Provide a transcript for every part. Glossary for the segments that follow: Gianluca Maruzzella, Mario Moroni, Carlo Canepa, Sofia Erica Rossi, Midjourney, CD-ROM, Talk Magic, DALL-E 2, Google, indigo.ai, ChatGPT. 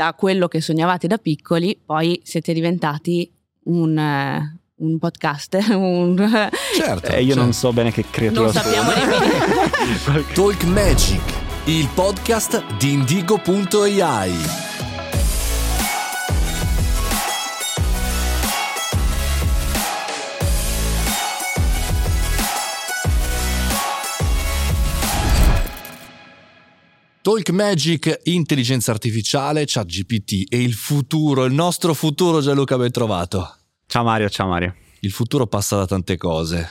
da quello che sognavate da piccoli, poi siete diventati un podcast, Certo. Io non so bene che creatura non sappiamo nemmeno. Talk Magic, il podcast di indigo.ai. Talk Magic, intelligenza artificiale, ChatGPT e il futuro, il nostro futuro. Gianluca, ben trovato. Ciao Mario. Il futuro passa da tante cose.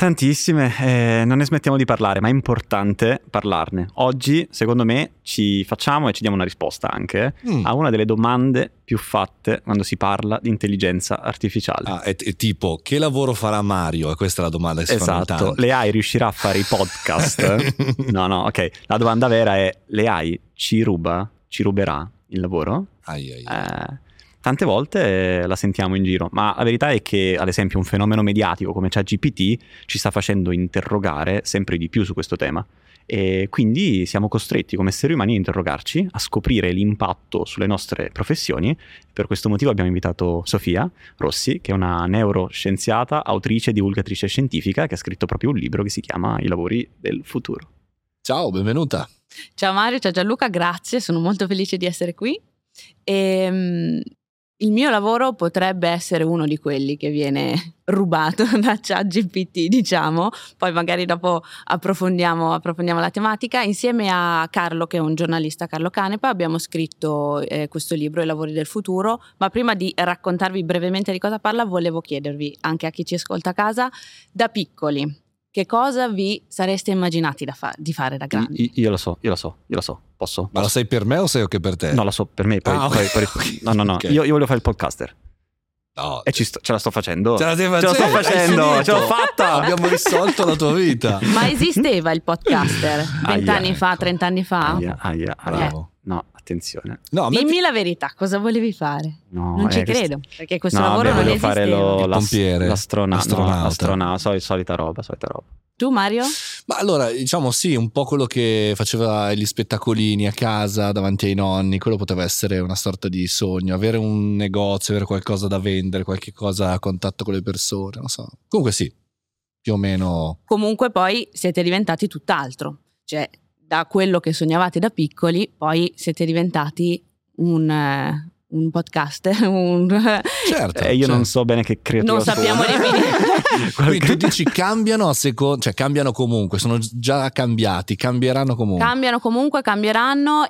Tantissime, non ne smettiamo di parlare, ma è importante parlarne. Oggi, secondo me, ci facciamo e ci diamo una risposta anche a una delle domande più fatte quando si parla di intelligenza artificiale. E tipo, che lavoro farà Mario? E questa è la domanda che si fanno tanti. Esatto, l'AI riuscirà a fare i podcast? No, ok. La domanda vera è, l'AI ci ruberà il lavoro? Tante volte la sentiamo in giro, ma la verità è che, ad esempio, un fenomeno mediatico come ChatGPT ci sta facendo interrogare sempre di più su questo tema, e quindi siamo costretti come esseri umani a interrogarci, a scoprire l'impatto sulle nostre professioni. Per questo motivo abbiamo invitato Sofia Rossi, che è una neuroscienziata, autrice e divulgatrice scientifica, che ha scritto proprio un libro che si chiama I lavori del futuro. Ciao, benvenuta. Ciao Mario, ciao Gianluca, grazie, sono molto felice di essere qui. Il mio lavoro potrebbe essere uno di quelli che viene rubato da ChatGPT, diciamo. Poi magari dopo approfondiamo la tematica. Insieme a Carlo, che è un giornalista, Carlo Canepa, abbiamo scritto questo libro, I lavori del futuro. Ma prima di raccontarvi brevemente di cosa parla, volevo chiedervi, anche a chi ci ascolta a casa, da piccoli, che cosa vi sareste immaginati di fare da grandi? Io lo so. Posso? Ma lo sai per me o sai anche per te? No, lo so per me. No. Okay. Io voglio fare il podcaster. No. E ce la sto facendo. Ce la sto facendo. Ce l'ho fatta. Abbiamo risolto la tua vita. Ma esisteva il podcaster 20 anni fa, 30 anni fa? Bravo. No, attenzione. No, dimmi la verità, cosa volevi fare? No, non ci credo, perché questo lavoro non esisteva. L'astronauta, solita roba. Tu, Mario? Ma allora, diciamo sì, un po' quello che faceva gli spettacolini a casa davanti ai nonni, quello poteva essere una sorta di sogno, avere un negozio, avere qualcosa da vendere, qualche cosa a contatto con le persone, non so. Comunque sì, più o meno. Comunque poi siete diventati tutt'altro, cioè da quello che sognavate da piccoli, poi siete diventati un podcast. Certo. Io non so bene che creatura. Non sappiamo nemmeno. Quindi tu dici cambiano a seconda, cioè cambiano comunque, sono già cambiati, cambieranno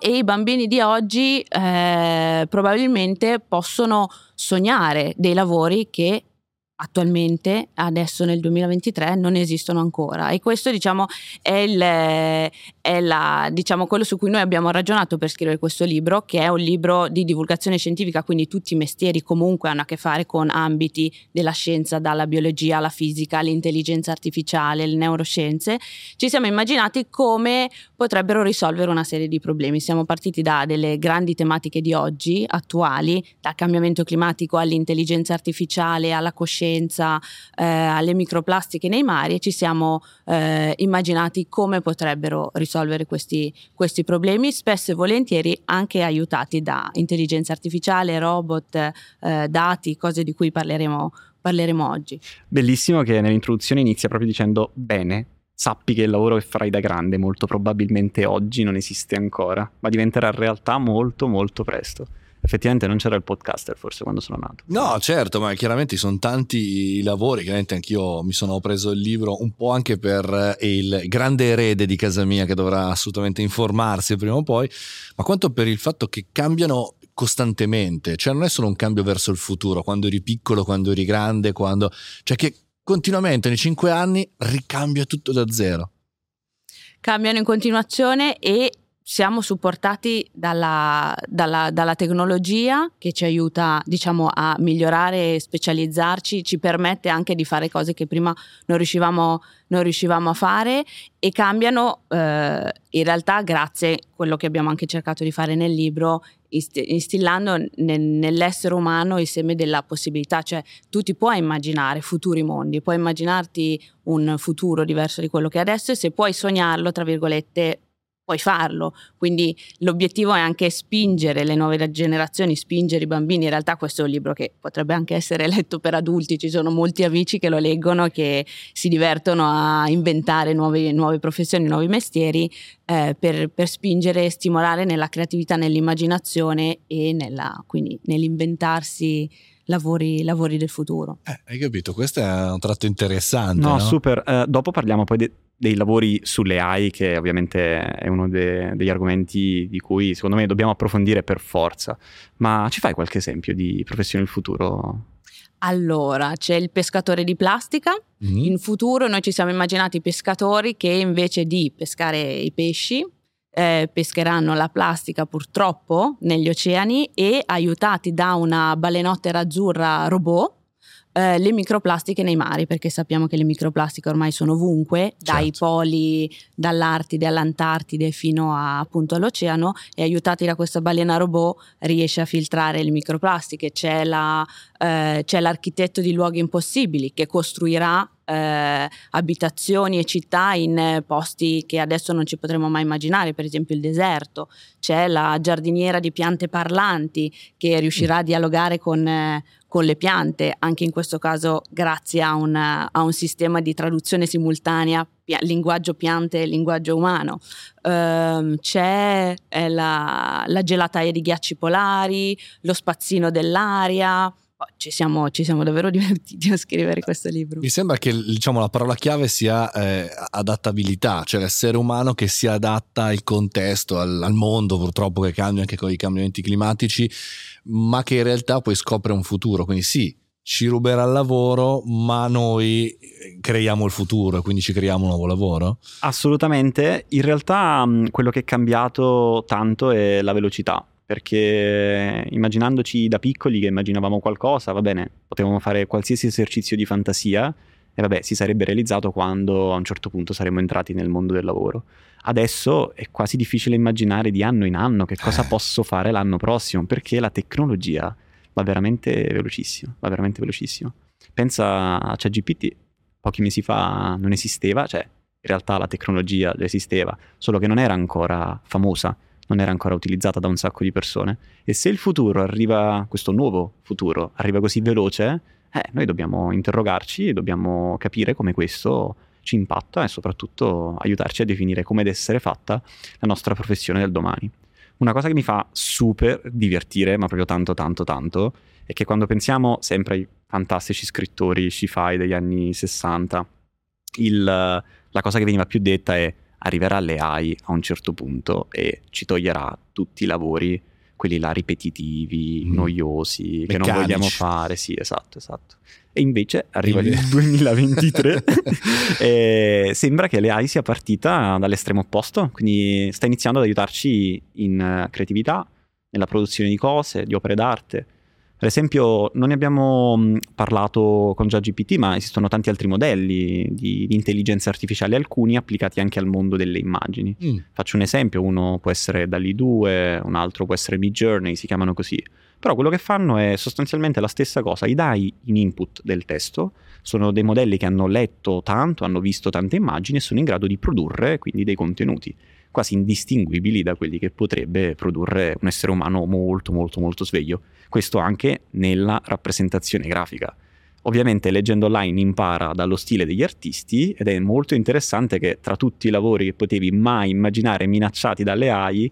e i bambini di oggi probabilmente possono sognare dei lavori che attualmente, adesso nel 2023, non esistono ancora, e questo, diciamo, è quello su cui noi abbiamo ragionato per scrivere questo libro, che è un libro di divulgazione scientifica, quindi tutti i mestieri comunque hanno a che fare con ambiti della scienza, dalla biologia alla fisica, all'intelligenza artificiale, alle neuroscienze. Ci siamo immaginati come potrebbero risolvere una serie di problemi. Siamo partiti da delle grandi tematiche di oggi, attuali, dal cambiamento climatico all'intelligenza artificiale, alla coscienza, alle microplastiche nei mari, e ci siamo immaginati come potrebbero risolvere questi problemi, spesso e volentieri anche aiutati da intelligenza artificiale, robot, dati, cose di cui parleremo oggi. Bellissimo che nell'introduzione inizia proprio dicendo: bene, sappi che il lavoro che farai da grande molto probabilmente oggi non esiste ancora, ma diventerà realtà molto molto presto. Effettivamente non c'era il podcaster forse quando sono nato. No, certo, ma chiaramente sono tanti i lavori. Chiaramente anch'io mi sono preso il libro un po' anche per il grande erede di casa mia, che dovrà assolutamente informarsi prima o poi, ma quanto per il fatto che cambiano costantemente. Cioè non è solo un cambio verso il futuro, quando eri piccolo, quando eri grande, cioè che continuamente nei 5 anni ricambia tutto da zero. Cambiano in continuazione e siamo supportati dalla tecnologia, che ci aiuta, diciamo, a migliorare e specializzarci, ci permette anche di fare cose che prima non riuscivamo a fare, e cambiano in realtà, grazie a quello che abbiamo anche cercato di fare nel libro, instillando nell'essere umano il seme della possibilità. Cioè tu ti puoi immaginare futuri mondi, puoi immaginarti un futuro diverso di quello che è adesso, e se puoi sognarlo, tra virgolette, puoi farlo. Quindi l'obiettivo è anche spingere le nuove generazioni, spingere i bambini. In realtà questo è un libro che potrebbe anche essere letto per adulti, ci sono molti amici che lo leggono, che si divertono a inventare nuove professioni, nuovi mestieri, per spingere e stimolare nella creatività, nell'immaginazione e quindi nell'inventarsi lavori del futuro. Hai capito? Questo è un tratto interessante. No? Super. Dopo parliamo poi dei lavori sulle AI, che ovviamente è uno degli argomenti di cui secondo me dobbiamo approfondire per forza. Ma ci fai qualche esempio di professione del futuro? Allora, c'è il pescatore di plastica. In futuro noi ci siamo immaginati i pescatori che invece di pescare i pesci pescheranno la plastica, purtroppo, negli oceani, e aiutati da una balenottera azzurra robot le microplastiche nei mari, perché sappiamo che le microplastiche ormai sono ovunque, dai poli, dall'Artide all'Antartide fino a, appunto, all'oceano, e aiutati da questa balena robot riesce a filtrare le microplastiche. C'è l'architetto di luoghi impossibili che costruirà abitazioni e città in posti che adesso non ci potremmo mai immaginare, per esempio il deserto. C'è la giardiniera di piante parlanti che riuscirà a dialogare con le piante, anche in questo caso grazie a un sistema di traduzione simultanea linguaggio piante e linguaggio umano. C'è la gelataia di ghiacci polari, lo spazzino dell'aria. Ci siamo davvero divertiti a scrivere questo libro. Mi sembra che, diciamo, la parola chiave sia adattabilità, cioè l'essere umano che si adatta al contesto, al mondo purtroppo che cambia anche con i cambiamenti climatici, ma che in realtà poi scopre un futuro. Quindi sì, ci ruberà il lavoro, ma noi creiamo il futuro e quindi ci creiamo un nuovo lavoro? Assolutamente. In realtà quello che è cambiato tanto è la velocità. Perché immaginandoci da piccoli che immaginavamo qualcosa, va bene, potevamo fare qualsiasi esercizio di fantasia e si sarebbe realizzato quando a un certo punto saremmo entrati nel mondo del lavoro. Adesso è quasi difficile immaginare di anno in anno che cosa posso fare l'anno prossimo, perché la tecnologia va veramente velocissima. Pensa a ChatGPT, pochi mesi fa non esisteva, cioè in realtà la tecnologia esisteva, solo che non era ancora famosa. Non era ancora utilizzata da un sacco di persone. E se il futuro arriva, questo nuovo futuro arriva così veloce, noi dobbiamo interrogarci e dobbiamo capire come questo ci impatta e soprattutto aiutarci a definire come deve essere fatta la nostra professione del domani. Una cosa che mi fa super divertire, ma proprio tanto tanto tanto, è che quando pensiamo sempre ai fantastici scrittori sci-fi degli anni 60, la cosa che veniva più detta è: arriverà l'AI a un certo punto e ci toglierà tutti i lavori, quelli là ripetitivi, noiosi, meccanici, che non vogliamo fare. Sì, esatto. E invece arriva il 2023 e sembra che l'AI sia partita dall'estremo opposto, quindi sta iniziando ad aiutarci in creatività, nella produzione di cose, di opere d'arte. Per esempio, non ne abbiamo parlato con ChatGPT, ma esistono tanti altri modelli di intelligenza artificiale, alcuni applicati anche al mondo delle immagini. Faccio un esempio, uno può essere DALL-E 2, un altro può essere Midjourney, si chiamano così. Però quello che fanno è sostanzialmente la stessa cosa, gli dai in input del testo, sono dei modelli che hanno letto tanto, hanno visto tante immagini e sono in grado di produrre quindi dei contenuti quasi indistinguibili da quelli che potrebbe produrre un essere umano molto molto molto sveglio. Questo anche nella rappresentazione grafica. Ovviamente leggendo online impara dallo stile degli artisti ed è molto interessante che tra tutti i lavori che potevi mai immaginare minacciati dalle AI,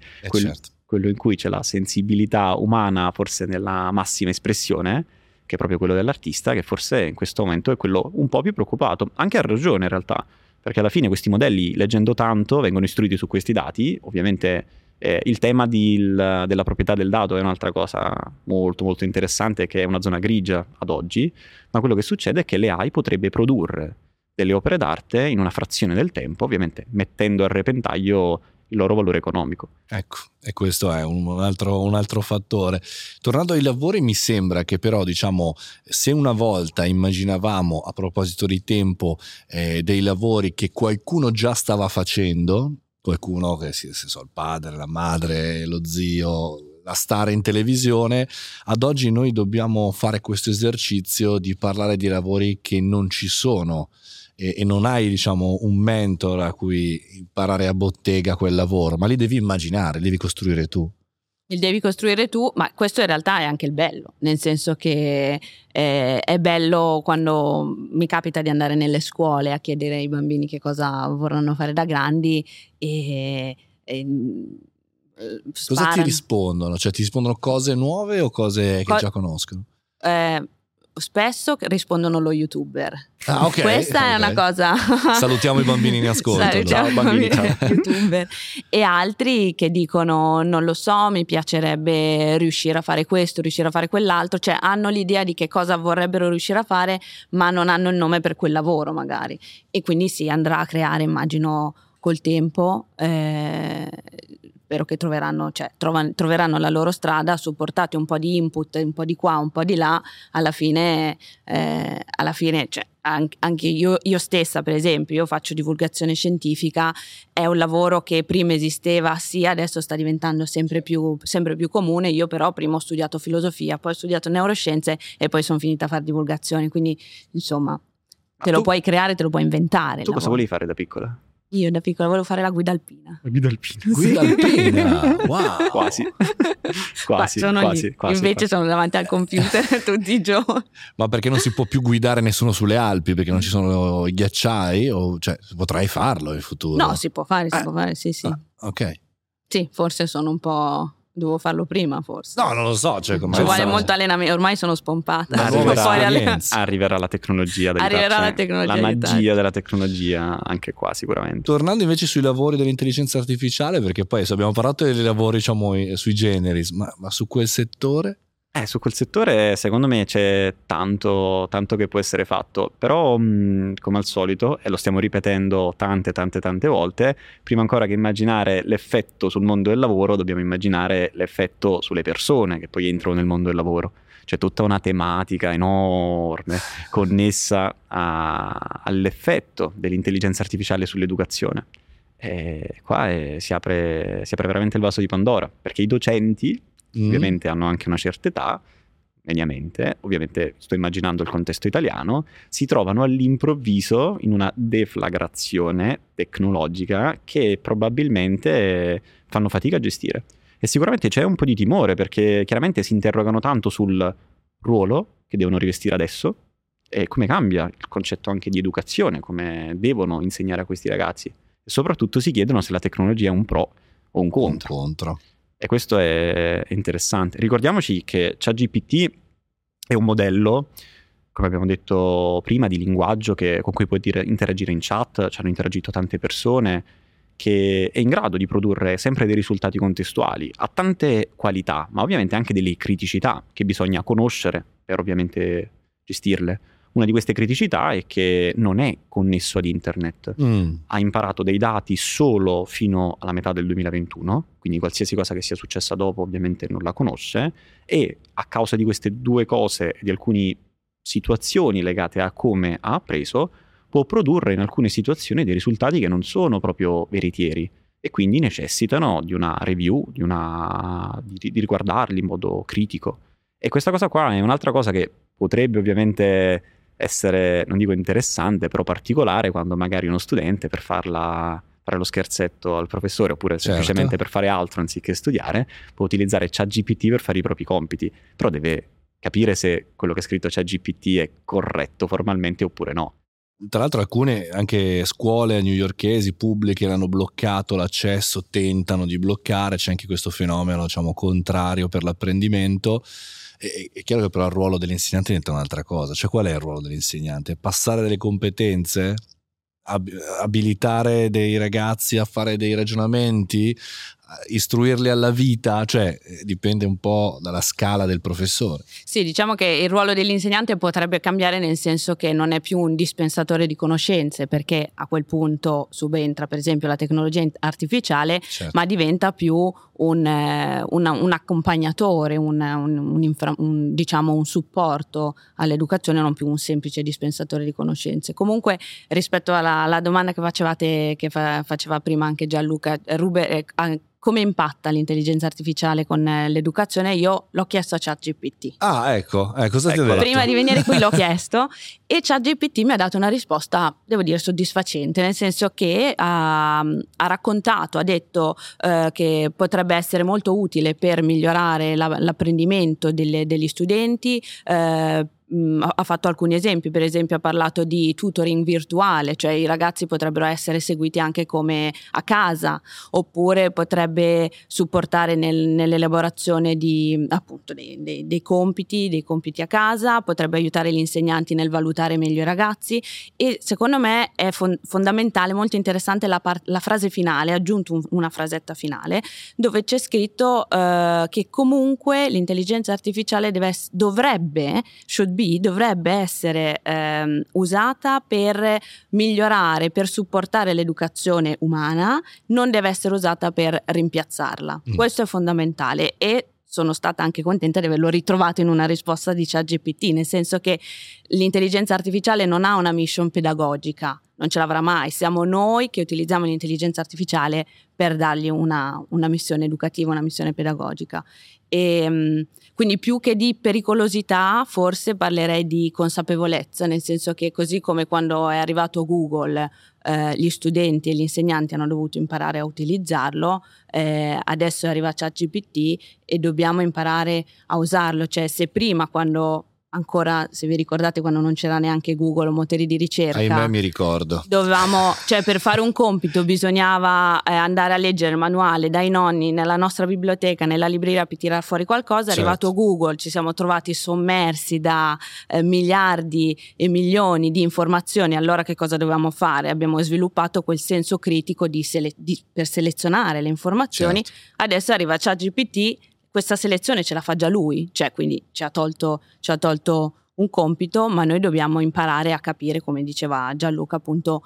quello in cui c'è la sensibilità umana forse nella massima espressione, che è proprio quello dell'artista, che forse in questo momento è quello un po' più preoccupato, anche a ragione in realtà. Perché alla fine questi modelli, leggendo tanto, vengono istruiti su questi dati. Ovviamente il tema della proprietà del dato è un'altra cosa molto molto interessante, che è una zona grigia ad oggi, ma quello che succede è che l'AI potrebbe produrre delle opere d'arte in una frazione del tempo, ovviamente mettendo a repentaglio il loro valore economico. Ecco, e questo è un altro fattore. Tornando ai lavori, mi sembra che però, diciamo, se una volta immaginavamo, a proposito di tempo, dei lavori che qualcuno già stava facendo, qualcuno che il padre, la madre, lo zio, a stare in televisione, ad oggi noi dobbiamo fare questo esercizio di parlare di lavori che non ci sono e non hai, diciamo, un mentor a cui imparare a bottega quel lavoro, ma li devi immaginare, li devi costruire tu. Il devi costruire tu, ma questo in realtà è anche il bello, nel senso che è bello quando mi capita di andare nelle scuole a chiedere ai bambini che cosa vorranno fare da grandi e cosa ti rispondono? Cioè ti rispondono cose nuove o cose che già conoscono? Spesso rispondono lo youtuber. Ah, okay, questa è una cosa. Salutiamo i bambini in ascolto. Salutiamo, no? Bambini, youtuber. E altri che dicono non lo so, mi piacerebbe riuscire a fare questo, riuscire a fare quell'altro, cioè hanno l'idea di che cosa vorrebbero riuscire a fare, ma non hanno il nome per quel lavoro magari, e quindi si andrà a creare, immagino, col tempo. Spero che troveranno, cioè, troveranno la loro strada, supportati un po' di input, un po' di qua, un po' di là, alla fine cioè, anche io stessa, per esempio, io faccio divulgazione scientifica, è un lavoro che prima esisteva, sì, adesso sta diventando sempre più comune, io però prima ho studiato filosofia, poi ho studiato neuroscienze e poi sono finita a fare divulgazione, quindi insomma lo puoi creare, te lo puoi inventare. Tu cosa volevi fare da piccola? Io da piccola volevo fare la guida alpina. Guida alpina? Wow! Quasi. Invece sono davanti al computer tutti i giorni. Ma perché non si può più guidare nessuno sulle Alpi? Perché non ci sono i ghiacciai? O, cioè, potrai farlo in futuro? No, si può fare, sì. Ah, ok. Sì, forse sono un po'... Dovevo farlo prima, forse. No, non lo so. Ci vuole molto allenamento. Ormai sono spompata. Arriverà la tecnologia. La magia della tecnologia, anche qua, sicuramente. Tornando invece sui lavori dell'intelligenza artificiale, perché poi abbiamo parlato dei lavori, diciamo, sui generis, ma su quel settore? Su quel settore, secondo me, c'è tanto che può essere fatto. Però, come al solito, e lo stiamo ripetendo tante volte, prima ancora che immaginare l'effetto sul mondo del lavoro, dobbiamo immaginare l'effetto sulle persone che poi entrano nel mondo del lavoro. C'è tutta una tematica enorme connessa all'effetto dell'intelligenza artificiale sull'educazione. E qua si apre veramente il vaso di Pandora, perché i docenti... ovviamente hanno anche una certa età, mediamente, ovviamente sto immaginando il contesto italiano, si trovano all'improvviso in una deflagrazione tecnologica che probabilmente fanno fatica a gestire. E sicuramente c'è un po' di timore, perché chiaramente si interrogano tanto sul ruolo che devono rivestire adesso e come cambia il concetto anche di educazione, come devono insegnare a questi ragazzi. E soprattutto si chiedono se la tecnologia è un pro o un contro. E questo è interessante. Ricordiamoci che ChatGPT è un modello, come abbiamo detto prima, di linguaggio con cui puoi interagire in chat, ci hanno interagito tante persone, che è in grado di produrre sempre dei risultati contestuali, ha tante qualità, ma ovviamente anche delle criticità che bisogna conoscere per ovviamente gestirle. Una di queste criticità è che non è connesso ad internet, ha imparato dei dati solo fino alla metà del 2021, quindi qualsiasi cosa che sia successa dopo ovviamente non la conosce, e a causa di queste due cose e di alcune situazioni legate a come ha appreso, può produrre in alcune situazioni dei risultati che non sono proprio veritieri e quindi necessitano di una review, di riguardarli in modo critico. E questa cosa qua è un'altra cosa che potrebbe ovviamente essere, non dico interessante, però particolare, quando magari uno studente, per fare lo scherzetto al professore, oppure semplicemente per fare altro anziché studiare, può utilizzare ChatGPT per fare i propri compiti, però deve capire se quello che è scritto ChatGPT è corretto formalmente oppure no. Tra l'altro alcune anche scuole newyorkesi pubbliche hanno bloccato l'accesso, tentano di bloccare, c'è anche questo fenomeno, diciamo, contrario per l'apprendimento. È chiaro che però il ruolo dell'insegnante diventa un'altra cosa. Cioè, qual è il ruolo dell'insegnante? Passare delle competenze? Abilitare dei ragazzi a fare dei ragionamenti? Istruirli alla vita? Cioè, dipende un po' dalla scala del professore. Sì, diciamo che il ruolo dell'insegnante potrebbe cambiare, nel senso che non è più un dispensatore di conoscenze, perché a quel punto subentra per esempio la tecnologia artificiale, ma diventa più un accompagnatore, diciamo un supporto all'educazione, non più un semplice dispensatore di conoscenze. Comunque, rispetto alla domanda che faceva prima anche Gianluca, come impatta l'intelligenza artificiale con l'educazione, io l'ho chiesto a ChatGPT. Ah, ecco cosa ti ho detto? Prima di venire qui l'ho chiesto e ChatGPT mi ha dato una risposta, devo dire, soddisfacente, nel senso che ha raccontato, ha detto che potrebbe essere molto utile per migliorare l'apprendimento degli studenti, ha fatto alcuni esempi, per esempio ha parlato di tutoring virtuale, cioè i ragazzi potrebbero essere seguiti anche come a casa, oppure potrebbe supportare nell'elaborazione di, appunto, dei compiti a casa, potrebbe aiutare gli insegnanti nel valutare meglio i ragazzi. E secondo me è fondamentale, molto interessante la frase finale, ha aggiunto una frasetta finale dove c'è scritto che comunque l'intelligenza artificiale dovrebbe essere usata per migliorare, per supportare l'educazione umana, non deve essere usata per rimpiazzarla. Questo è fondamentale e sono stata anche contenta di averlo ritrovato in una risposta di ChatGPT, nel senso che l'intelligenza artificiale non ha una mission pedagogica, non ce l'avrà mai, siamo noi che utilizziamo l'intelligenza artificiale per dargli una missione educativa, una missione pedagogica. E quindi più che di pericolosità forse parlerei di consapevolezza, nel senso che così come quando è arrivato Google gli studenti e gli insegnanti hanno dovuto imparare a utilizzarlo, adesso arriva ChatGPT e dobbiamo imparare a usarlo. Cioè, se prima, quando ancora, se vi ricordate, quando non c'era neanche Google o motori di ricerca, ahimè mi ricordo, dovevamo, cioè per fare un compito bisognava andare a leggere il manuale dai nonni, nella nostra biblioteca, nella libreria, per tirar fuori qualcosa. È arrivato Google, ci siamo trovati sommersi da miliardi e milioni di informazioni. Allora che cosa dovevamo fare? Abbiamo sviluppato quel senso critico per selezionare le informazioni. Adesso arriva ChatGPT, questa selezione ce la fa già lui, cioè quindi ci ha tolto un compito, ma noi dobbiamo imparare a capire, come diceva Gianluca, appunto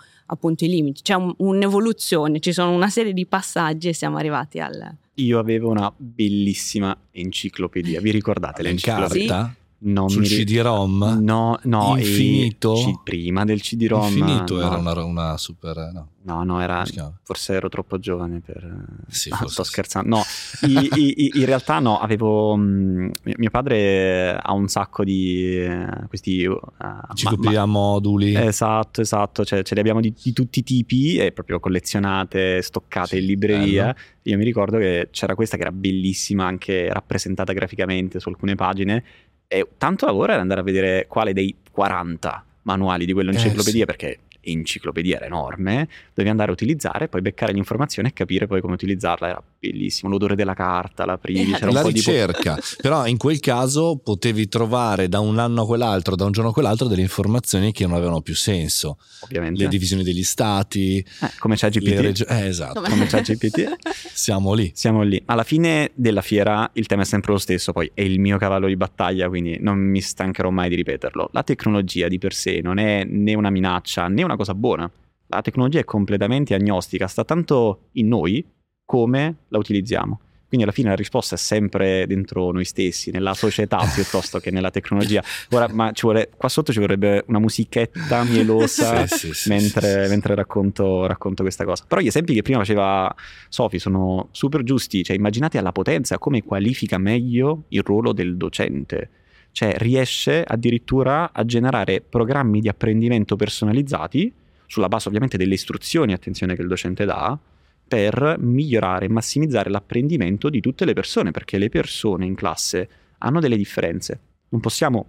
i limiti. C'è un'evoluzione, ci sono una serie di passaggi e siamo arrivati al... Io avevo una bellissima enciclopedia, vi ricordate l'enciclopedia? Non sul CD-ROM? No, infinito. Prima del CD-ROM infinito, no, era una super... No, era, forse ero troppo giovane per... Sì, sto scherzando. No, in realtà no, avevo... mio padre ha un sacco di questi... enciclopedia moduli. Esatto, cioè, ce li abbiamo di tutti i tipi, proprio collezionate, stoccate in libreria. Bello. Io mi ricordo che c'era questa che era bellissima, anche rappresentata graficamente su alcune pagine. E tanto lavoro era andare a vedere quale dei 40 manuali di quell'enciclopedia, perché enciclopedia era enorme, dovevi andare a utilizzare, poi beccare l'informazione e capire poi come utilizzarla. Era bellissimo, l'odore della carta, l'aprivi, c'era un po' ricerca. Di... Però in quel caso potevi trovare da un anno a quell'altro, da un giorno a quell'altro, delle informazioni che non avevano più senso. Ovviamente. Le divisioni degli stati. Come ChatGPT. Esatto. Come ChatGPT. Siamo lì. Alla fine della fiera il tema è sempre lo stesso, poi è il mio cavallo di battaglia, quindi non mi stancherò mai di ripeterlo. La tecnologia di per sé non è né una minaccia né una cosa buona. La tecnologia è completamente agnostica, sta tanto in noi come la utilizziamo. Quindi alla fine la risposta è sempre dentro noi stessi, nella società piuttosto che nella tecnologia. Ora, ma qua sotto ci vorrebbe una musichetta mielosa mentre racconto questa cosa. Però gli esempi che prima faceva Sofi sono super giusti, cioè immaginate alla potenza come qualifica meglio il ruolo del docente. Cioè riesce addirittura a generare programmi di apprendimento personalizzati sulla base ovviamente delle istruzioni, attenzione, che il docente dà, per migliorare e massimizzare l'apprendimento di tutte le persone, perché le persone in classe hanno delle differenze, non possiamo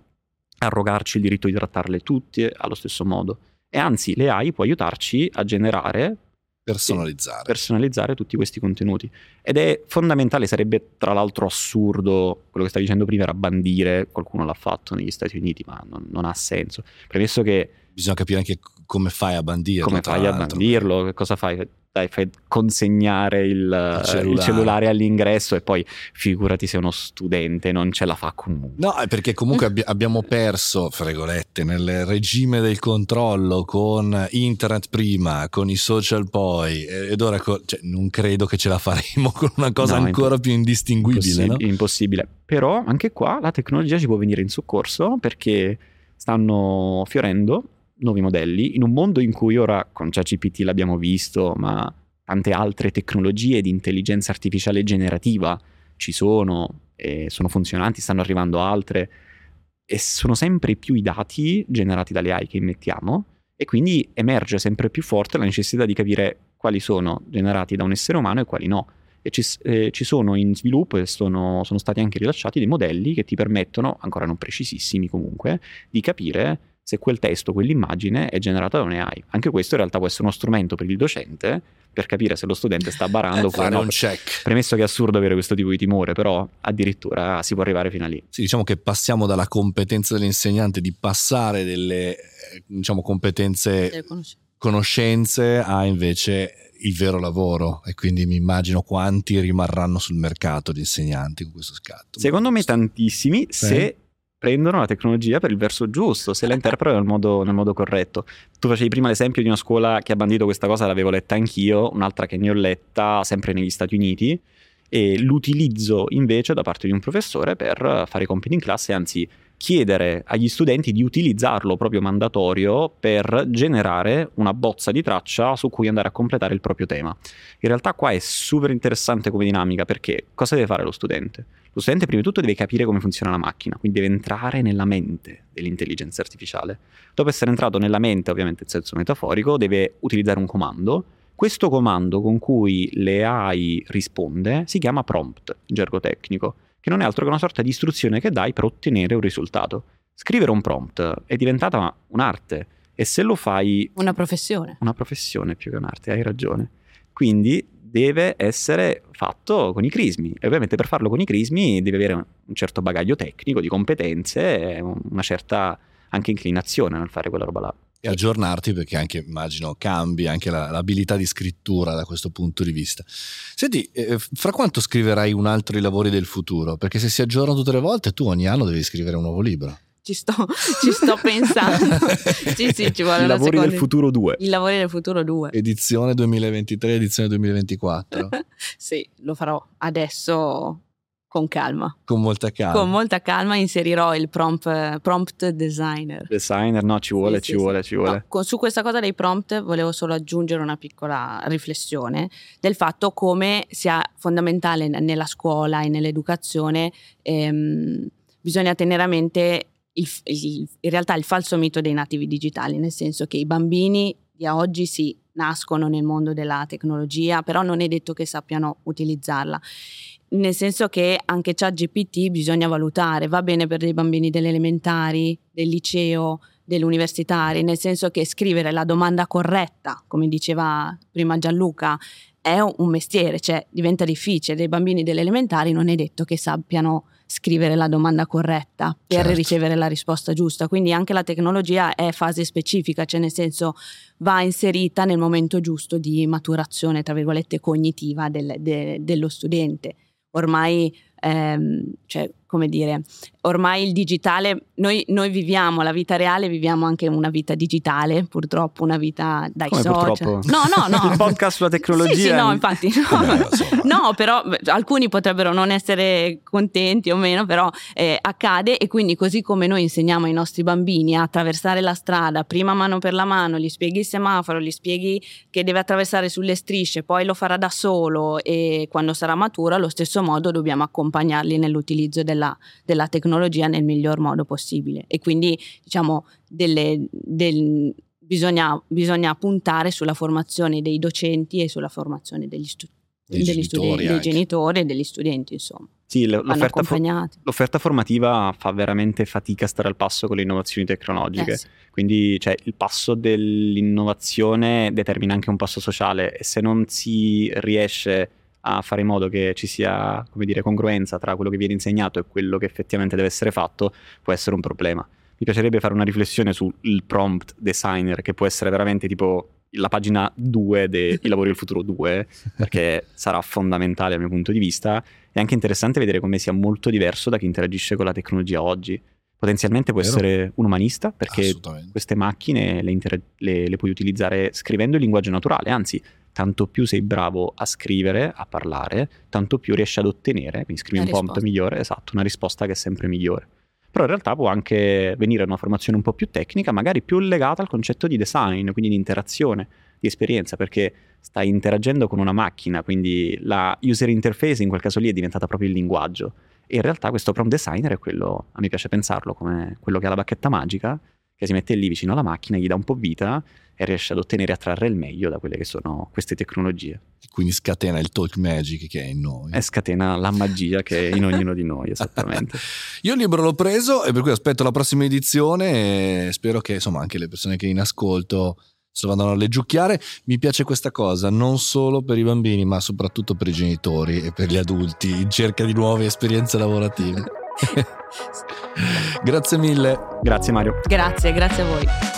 arrogarci il diritto di trattarle tutte allo stesso modo, e anzi l'AI può aiutarci a generare, personalizzare tutti questi contenuti, ed è fondamentale. Sarebbe tra l'altro assurdo, quello che stavi dicendo prima era bandire, qualcuno l'ha fatto negli Stati Uniti, ma non ha senso, premesso che bisogna capire anche come fai a bandirlo, che cosa fai? Dai, fai consegnare il cellulare all'ingresso, e poi figurati se uno studente non ce la fa comunque. No, perché comunque abbiamo perso, fra virgolette, nel regime del controllo, con internet prima, con i social poi, ed ora cioè, non credo che ce la faremo con una cosa ancora più indistinguibile. Impossibile. Però anche qua la tecnologia ci può venire in soccorso, perché stanno fiorendo nuovi modelli in un mondo in cui ora, con ChatGPT l'abbiamo visto, ma tante altre tecnologie di intelligenza artificiale generativa ci sono, e sono funzionanti, stanno arrivando altre, e sono sempre più i dati generati dalle AI che immettiamo, e quindi emerge sempre più forte la necessità di capire quali sono generati da un essere umano e quali no. E ci sono in sviluppo e sono stati anche rilasciati dei modelli che ti permettono, ancora non precisissimi comunque, di capire se quel testo, quell'immagine è generata da un'AI. Anche questo in realtà può essere uno strumento per il docente per capire se lo studente sta barando oppure no. Un check. Premesso che è assurdo avere questo tipo di timore, però addirittura si può arrivare fino a lì. Sì, diciamo che passiamo dalla competenza dell'insegnante di passare delle competenze, conoscenze, a invece il vero lavoro, e quindi mi immagino quanti rimarranno sul mercato di insegnanti con questo scatto. Secondo me tantissimi, se prendono la tecnologia per il verso giusto, se la interpretano nel modo corretto. Tu facevi prima l'esempio di una scuola che ha bandito questa cosa, l'avevo letta anch'io, un'altra che ne ho letta sempre negli Stati Uniti, e l'utilizzo invece da parte di un professore per fare i compiti in classe, anzi chiedere agli studenti di utilizzarlo proprio mandatorio per generare una bozza di traccia su cui andare a completare il proprio tema. In realtà qua è super interessante come dinamica, perché cosa deve fare lo studente? Lo studente prima di tutto deve capire come funziona la macchina, quindi deve entrare nella mente dell'intelligenza artificiale. Dopo essere entrato nella mente, ovviamente in senso metaforico, deve utilizzare un comando. Questo comando con cui l'AI risponde si chiama prompt, in gergo tecnico, che non è altro che una sorta di istruzione che dai per ottenere un risultato. Scrivere un prompt è diventata un'arte, e se lo fai... Una professione più che un'arte, hai ragione. Quindi deve essere fatto con i crismi, e ovviamente per farlo con i crismi deve avere un certo bagaglio tecnico, di competenze, una certa anche inclinazione nel fare quella roba là. E aggiornarti, perché anche immagino cambi anche l'abilità di scrittura da questo punto di vista. Senti, fra quanto scriverai un altro i lavori del futuro? Perché se si aggiornano tutte le volte, tu ogni anno devi scrivere un nuovo libro. Ci sto pensando. Sì, ci vuole I una lavori seconda. Del futuro 2. I lavori del futuro 2. Edizione 2023, edizione 2024. Sì, lo farò adesso con calma. Con molta calma inserirò il prompt designer. Designer, no, ci vuole. No, su questa cosa dei prompt volevo solo aggiungere una piccola riflessione del fatto come sia fondamentale nella scuola e nell'educazione. Bisogna tenere a mente in realtà il falso mito dei nativi digitali, nel senso che i bambini di oggi sì, nascono nel mondo della tecnologia, però non è detto che sappiano utilizzarla. Nel senso che anche ChatGPT bisogna valutare, va bene per dei bambini delle elementari, del liceo, dell'universitario, nel senso che scrivere la domanda corretta, come diceva prima Gianluca, è un mestiere, cioè diventa difficile. Dei bambini delle elementari non è detto che sappiano scrivere la domanda corretta per ricevere la risposta giusta, quindi anche la tecnologia è fase specifica, cioè nel senso va inserita nel momento giusto di maturazione, tra virgolette, cognitiva dello studente. Ormai, cioè, come dire, ormai il digitale, noi viviamo la vita reale, viviamo anche una vita digitale, purtroppo una vita dai come social. Purtroppo? No. Il podcast sulla tecnologia. Sì, no, infatti. No, però alcuni potrebbero non essere contenti o meno, però accade, e quindi così come noi insegniamo ai nostri bambini a attraversare la strada, prima mano per la mano, gli spieghi il semaforo, gli spieghi che deve attraversare sulle strisce, poi lo farà da solo e quando sarà maturo, allo stesso modo dobbiamo accompagnarli nell'utilizzo della tecnologia nel miglior modo possibile, e quindi diciamo bisogna puntare sulla formazione dei docenti e sulla formazione dei genitori e degli studenti, insomma. Sì, l'offerta formativa fa veramente fatica a stare al passo con le innovazioni tecnologiche, sì. Quindi cioè, il passo dell'innovazione determina anche un passo sociale, e se non si riesce a fare in modo che ci sia, come dire, congruenza tra quello che viene insegnato e quello che effettivamente deve essere fatto, può essere un problema. Mi piacerebbe fare una riflessione sul prompt designer, che può essere veramente tipo la pagina 2 dei lavori del futuro 2, perché sarà fondamentale dal mio punto di vista. È anche interessante vedere come sia molto diverso da chi interagisce con la tecnologia oggi. Potenzialmente può essere un umanista, perché queste macchine le puoi utilizzare scrivendo in linguaggio naturale, anzi tanto più sei bravo a scrivere, a parlare, tanto più riesci ad ottenere, quindi scrivi un prompt migliore, esatto, una risposta che è sempre migliore. Però in realtà può anche venire una formazione un po' più tecnica, magari più legata al concetto di design, quindi di interazione, di esperienza, perché stai interagendo con una macchina, quindi la user interface in quel caso lì è diventata proprio il linguaggio. E in realtà questo prompt designer è quello, a me piace pensarlo, come quello che ha la bacchetta magica, che si mette lì vicino alla macchina, gli dà un po' vita e riesce ad ottenere e a trarre il meglio da quelle che sono queste tecnologie. Quindi scatena il talk magic che è in noi. E scatena la magia che è in ognuno di noi, esattamente. Io il libro l'ho preso e per cui aspetto la prossima edizione e spero che insomma anche le persone che in ascolto se lo vanno a leggiucchiare. Mi piace questa cosa, non solo per i bambini ma soprattutto per i genitori e per gli adulti in cerca di nuove esperienze lavorative. Grazie mille. Grazie Mario. Grazie a voi.